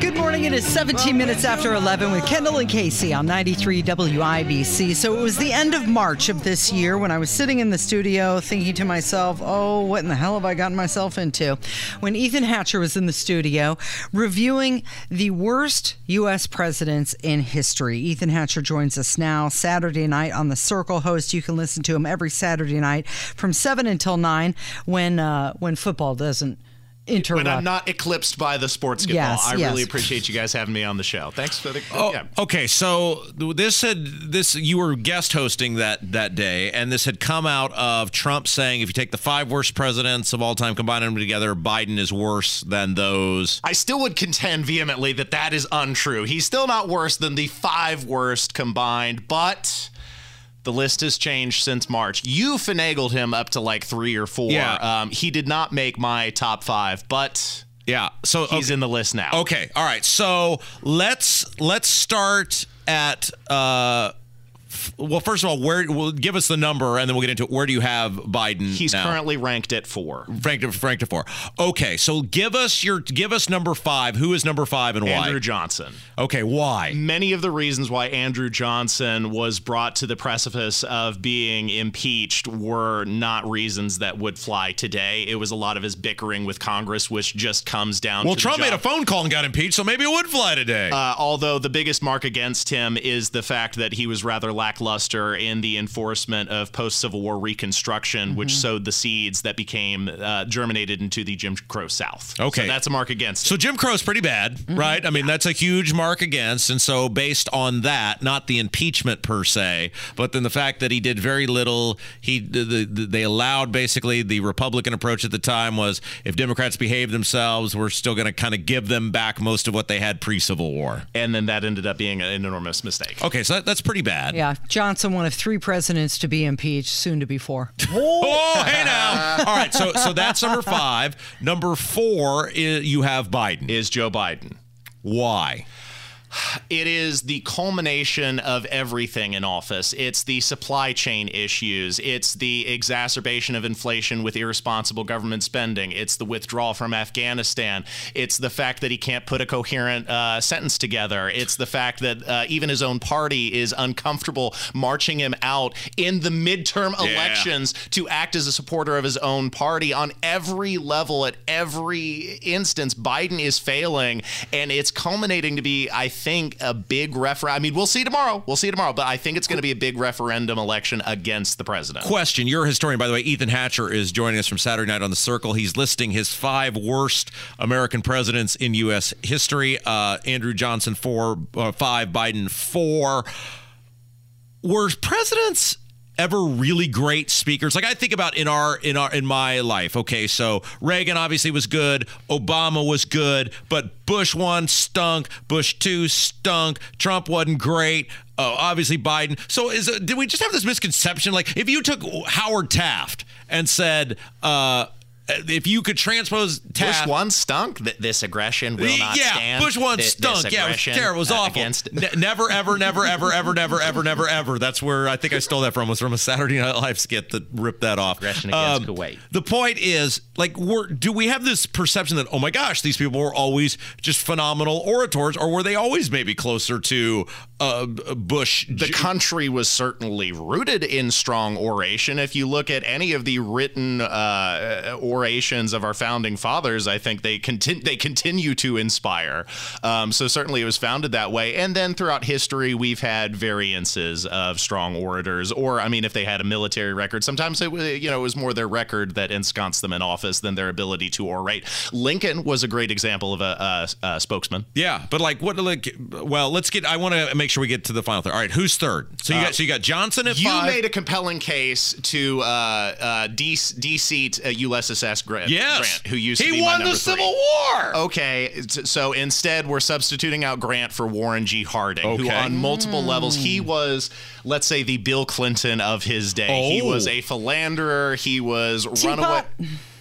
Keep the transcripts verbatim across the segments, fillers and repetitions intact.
Good morning. It is seventeen minutes after eleven with Kendall and Casey on ninety-three W I B C. So it was the end of March of this year when I was sitting in the studio thinking to myself, oh, what in the hell have I gotten myself into? When Ethan Hatcher was in the studio reviewing the worst U S presidents in history. Ethan Hatcher joins us now Saturday night on The Circle host. You can listen to him every Saturday night from seven until nine when, uh, when football doesn't interrupt. When I'm not eclipsed by the sports get yes, ball. I yes. really appreciate you guys having me on the show. Thanks for the oh, yeah. Okay, so this had this you were guest hosting that that day, and this had come out of Trump saying if you take the five worst presidents of all time, combine them together, Biden is worse than those. I still would contend vehemently that that is untrue. He's still not worse than the five worst combined, but the list has changed since March. You finagled him up to like three or four. Yeah. Um, he did not make my top five, but yeah, so he's okay. in the list now. Okay, all right. So let's let's start at uh, f- well, first of all, where well, give us the number, and then we'll get into it. Where do you have Biden? He's now currently ranked at four. Ranked at ranked at four. Okay, so give us your give us number five. Who is number five and why? Andrew Johnson. Okay, why? Many of the reasons why Andrew Johnson was brought to the precipice of being impeached were not reasons that would fly today. It was a lot of his bickering with Congress, which just comes down well, to Trump the job. Well, Trump made a phone call and got impeached, so maybe it would fly today. Uh, although the biggest mark against him is the fact that he was rather lackluster in the enforcement of post-Civil War Reconstruction, mm-hmm. which sowed the seeds that became uh, germinated into the Jim Crow South. Okay. So that's a mark against him. So Jim Crow's pretty bad, mm-hmm. right? I mean, yeah. that's a huge mark against, and so based on that, not the impeachment per se, but then the fact that he did very little, he the, the, they allowed basically the Republican approach at the time was if Democrats behave themselves, we're still going to kind of give them back most of what they had pre-Civil War. And then that ended up being an enormous mistake. Okay, so that, that's pretty bad. Yeah, Johnson, one of three presidents to be impeached, soon to be four. Oh, hey now. All right, so, so that's number five. Number four, is, you have Biden. Is Joe Biden. Why? It is the culmination of everything in office. It's the supply chain issues. It's the exacerbation of inflation with irresponsible government spending. It's the withdrawal from Afghanistan. It's the fact that he can't put a coherent uh, sentence together. It's the fact that uh, even his own party is uncomfortable marching him out in the midterm yeah. elections to act as a supporter of his own party. On every level, at every instance, Biden is failing, and it's culminating to be, I think, think a big referendum. I mean, we'll see tomorrow. We'll see tomorrow. But I think it's going to be a big referendum election against the president. Question. You're a historian. By the way, Ethan Hatcher is joining us from Saturday night on The Circle. He's listing his five worst American presidents in U S history. Uh, Andrew Johnson, four, uh, five, Biden, four. Were presidents ever really great speakers? Like I think about in our in our in my life. Okay, so Reagan obviously was good, Obama was good, but Bush one stunk, Bush two stunk, Trump wasn't great. Oh, obviously Biden. So is did we just have this misconception? Like if you took Howard Taft and said, uh, if you could transpose Taft, Bush one stunk. Th- this aggression will not yeah, stand. Yeah, Bush one th- stunk. Yeah, it was terrible. It was awful. N- never, ever, never, ever, ever, never, ever, never, ever. That's where I think I stole that from. Was from a Saturday Night Live skit that ripped that off. Aggression against um, Kuwait. The point is, like, we're, do we have this perception that oh my gosh, these people were always just phenomenal orators, or were they always maybe closer to uh, Bush? The country was certainly rooted in strong oration. If you look at any of the written uh, orations of our founding fathers, I think they continue they continue to inspire. Um, so certainly it was founded that way. And then throughout history, we've had variances of strong orators, or I mean, if they had a military record, sometimes it, you know, it was more their record that ensconced them in office than their ability to orate. Lincoln was a great example of a, a, a spokesman. Yeah, but like what? Like, well, let's get. I want to make sure we get to the final third. All right, who's third? So you uh, got so you got Johnson at you five. You made a compelling case to uh, uh, de- de- seat uh, Ulysses S. Grant, yes. Grant who used he to be my number three. He won the Civil War. Okay, so instead we're substituting out Grant for Warren G. Harding, okay. who on multiple mm. levels, he was, let's say, the Bill Clinton of his day. Oh. He was a philanderer. He was Teapot. runaway.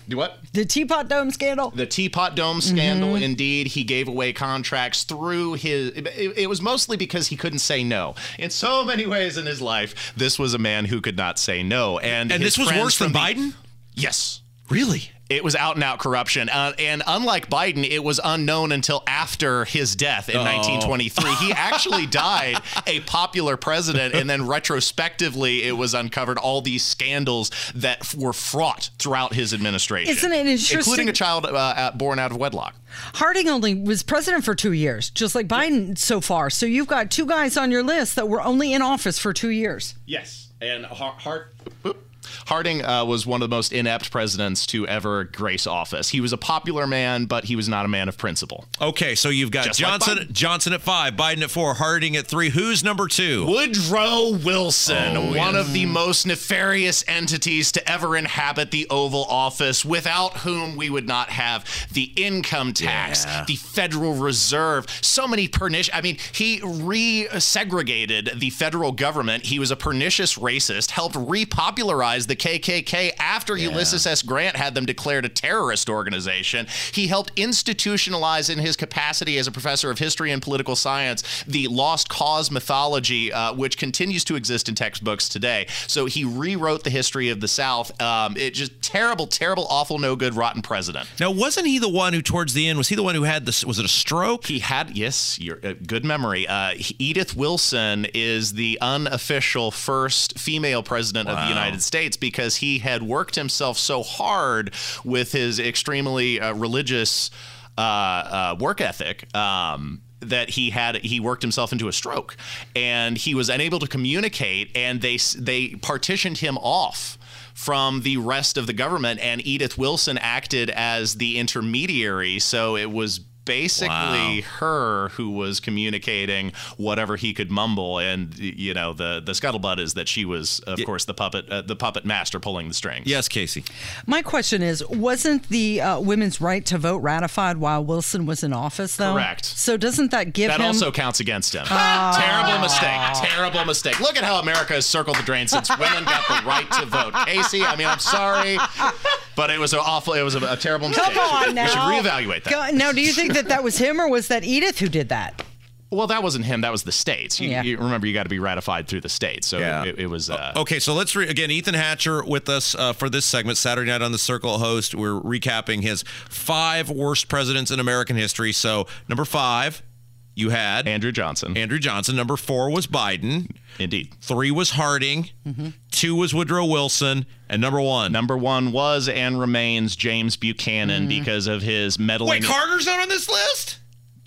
Do what? The Teapot Dome scandal. The Teapot Dome scandal, mm-hmm. indeed. He gave away contracts through his... It, it was mostly because he couldn't say no. In so many ways in his life, this was a man who could not say no. And, and this was worse than Biden? Yes. Really? It was out-and-out corruption. Uh, and unlike Biden, it was unknown until after his death in oh. nineteen twenty-three. He actually died a popular president, and then retrospectively it was uncovered all these scandals that were fraught throughout his administration. Isn't it interesting? Including a child uh, born out of wedlock. Harding only was president for two years, just like Biden so far. So you've got two guys on your list that were only in office for two years. Yes. And Hart... Har- Harding uh, was one of the most inept presidents to ever grace office. He was a popular man, but he was not a man of principle. Okay, so you've got Just Johnson like Johnson at five, Biden at four, Harding at three. Who's number two? Woodrow Wilson, oh, one yeah. of the most nefarious entities to ever inhabit the Oval Office, without whom we would not have the income tax, yeah. the Federal Reserve, so many pernicious... I mean, he re-segregated the federal government. He was a pernicious racist, helped repopularize the K K K after yeah. Ulysses S. Grant had them declared a terrorist organization. He helped institutionalize, in his capacity as a professor of history and political science, the lost cause mythology, uh, which continues to exist in textbooks today. So he rewrote the history of the South. Um, it just terrible, terrible, awful, no good, rotten president. Now, wasn't he the one who, towards the end, was he the one who had this? Was it a stroke? He had, yes, your uh, good memory. Uh, Edith Wilson is the unofficial first female president wow. of the United States, because he had worked himself so hard with his extremely uh, religious uh, uh, work ethic um, that he had he worked himself into a stroke, and he was unable to communicate, and they they partitioned him off from the rest of the government, and Edith Wilson acted as the intermediary. So it was basically wow. her who was communicating whatever he could mumble, and you know the the scuttlebutt is that she was, of yeah. course, the puppet uh, the puppet master pulling the strings. Yes, Casey. My question is, wasn't the uh, women's right to vote ratified while Wilson was in office, though? Correct. So doesn't that give that him... also counts against him? Uh... Terrible mistake. Terrible mistake. Look at how America has circled the drain since women got the right to vote. Casey, I mean, I'm sorry, but it was an awful. It was a, a terrible mistake. Come on now. We should reevaluate that. Go, now, do you think? That that was him, or was that Edith who did that? Well, that wasn't him. That was the states. You, yeah. you remember, you got to be ratified through the states. So yeah. it, it was. Uh, okay, so let's re- again. Ethan Hatcher with us uh, for this segment, Saturday Night on the Circle host. We're recapping his five worst presidents in American history. So number five, you had Andrew Johnson. Andrew Johnson. Number four was Biden. Indeed. Three was Harding. Mm-hmm. Two was Woodrow Wilson. And number one. Number one was and remains James Buchanan mm. because of his meddling. Wait, Carter's not on this list?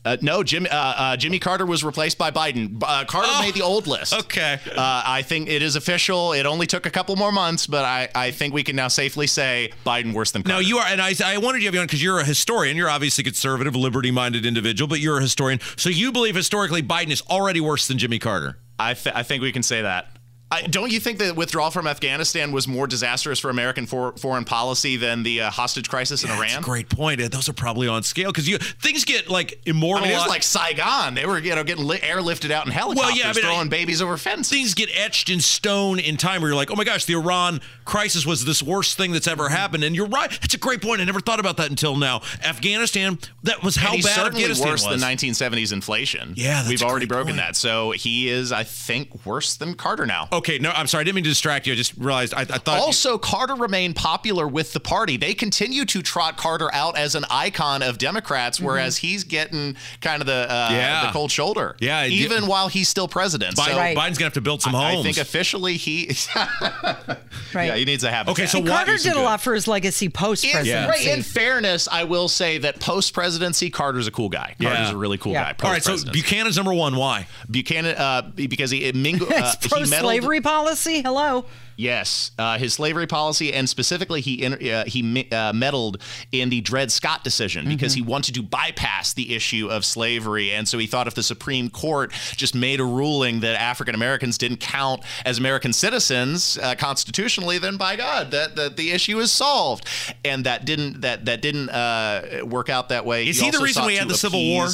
Uh, no, Jim, uh, uh, Jimmy Carter was replaced by Biden. Uh, Carter oh, made the old list. Okay. Uh, I think it is official. It only took a couple more months, but I, I think we can now safely say Biden worse than Carter. No, you are. And I, I wanted you to be on because you're a historian. You're obviously a conservative, liberty-minded individual, but you're a historian. So you believe historically Biden is already worse than Jimmy Carter. I, th- I think we can say that. I, don't you think that withdrawal from Afghanistan was more disastrous for American for, foreign policy than the uh, hostage crisis in yeah, Iran? That's a great point. Those are probably on scale because you things get like immortal. I mean, it was like Saigon. They were you know getting li- airlifted out in helicopters, well, yeah, I mean, throwing I, babies over fences. Things get etched in stone in time where you're like, oh my gosh, the Iran crisis was this worst thing that's ever happened. And you're right. That's a great point. I never thought about that until now. Afghanistan, that was how and bad Afghanistan worse was. Worse than nineteen seventies inflation. Yeah, that's We've a already great broken point. That. So he is, I think, worse than Carter now. Oh, Okay, no, I'm sorry. I didn't mean to distract you. I just realized I, I thought... Also, you- Carter remained popular with the party. They continue to trot Carter out as an icon of Democrats, mm-hmm. whereas he's getting kind of the uh, yeah. the cold shoulder, yeah, even yeah. while he's still president. Biden, so right. Biden's going to have to build some homes. I, I think officially he... right. Yeah, he needs a habit. Okay, so Carter did a lot for his legacy post-presidency. In, yeah. right, in fairness, I will say that post-presidency, Carter's a cool guy. Carter's yeah. a really cool yeah. guy. All right, so Buchanan's number one. Why? Buchanan, uh, because he, it mingled, uh, he meddled... slavery policy? Hello. Yes, uh, his slavery policy, and specifically he uh, he uh, meddled in the Dred Scott decision because mm-hmm. he wanted to bypass the issue of slavery, and so he thought if the Supreme Court just made a ruling that African Americans didn't count as American citizens uh, constitutionally, then by God, that, that the issue is solved, and that didn't that that didn't uh, work out that way. Is he, he the reason we had the Civil War?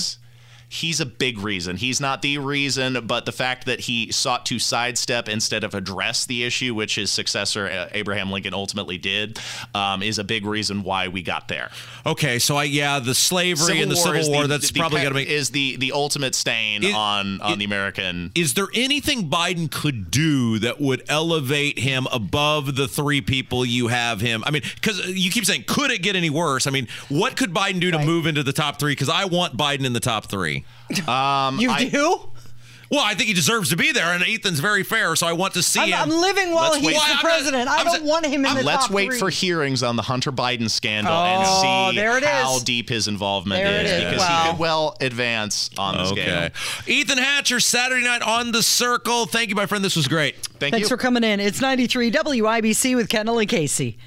He's a big reason. He's not the reason, but the fact that he sought to sidestep instead of address the issue, which his successor Abraham Lincoln ultimately did, um, is a big reason why we got there. Okay, so I, yeah, the slavery Civil and the War Civil War, the, that's the, probably going to be... is the, the ultimate stain is, on, on is, the American... Is there anything Biden could do that would elevate him above the three people you have him? I mean, because you keep saying, could it get any worse? I mean, what could Biden do to right. move into the top three? Because I want Biden in the top three. Um, you I, do? Well, I think he deserves to be there, and Ethan's very fair, so I want to see I'm, him. I'm living while let's he's wait. the president. I'm, I'm, I don't I'm, want him in I'm, the let's top Let's wait three. for hearings on the Hunter Biden scandal oh, and see there it is. how deep his involvement there is, it is, because wow. he could well advance on the okay. scale. Ethan Hatcher, Saturday night on The Circle. Thank you, my friend. This was great. Thank Thanks you. Thanks for coming in. It's ninety-three W I B C with Kendall and Casey.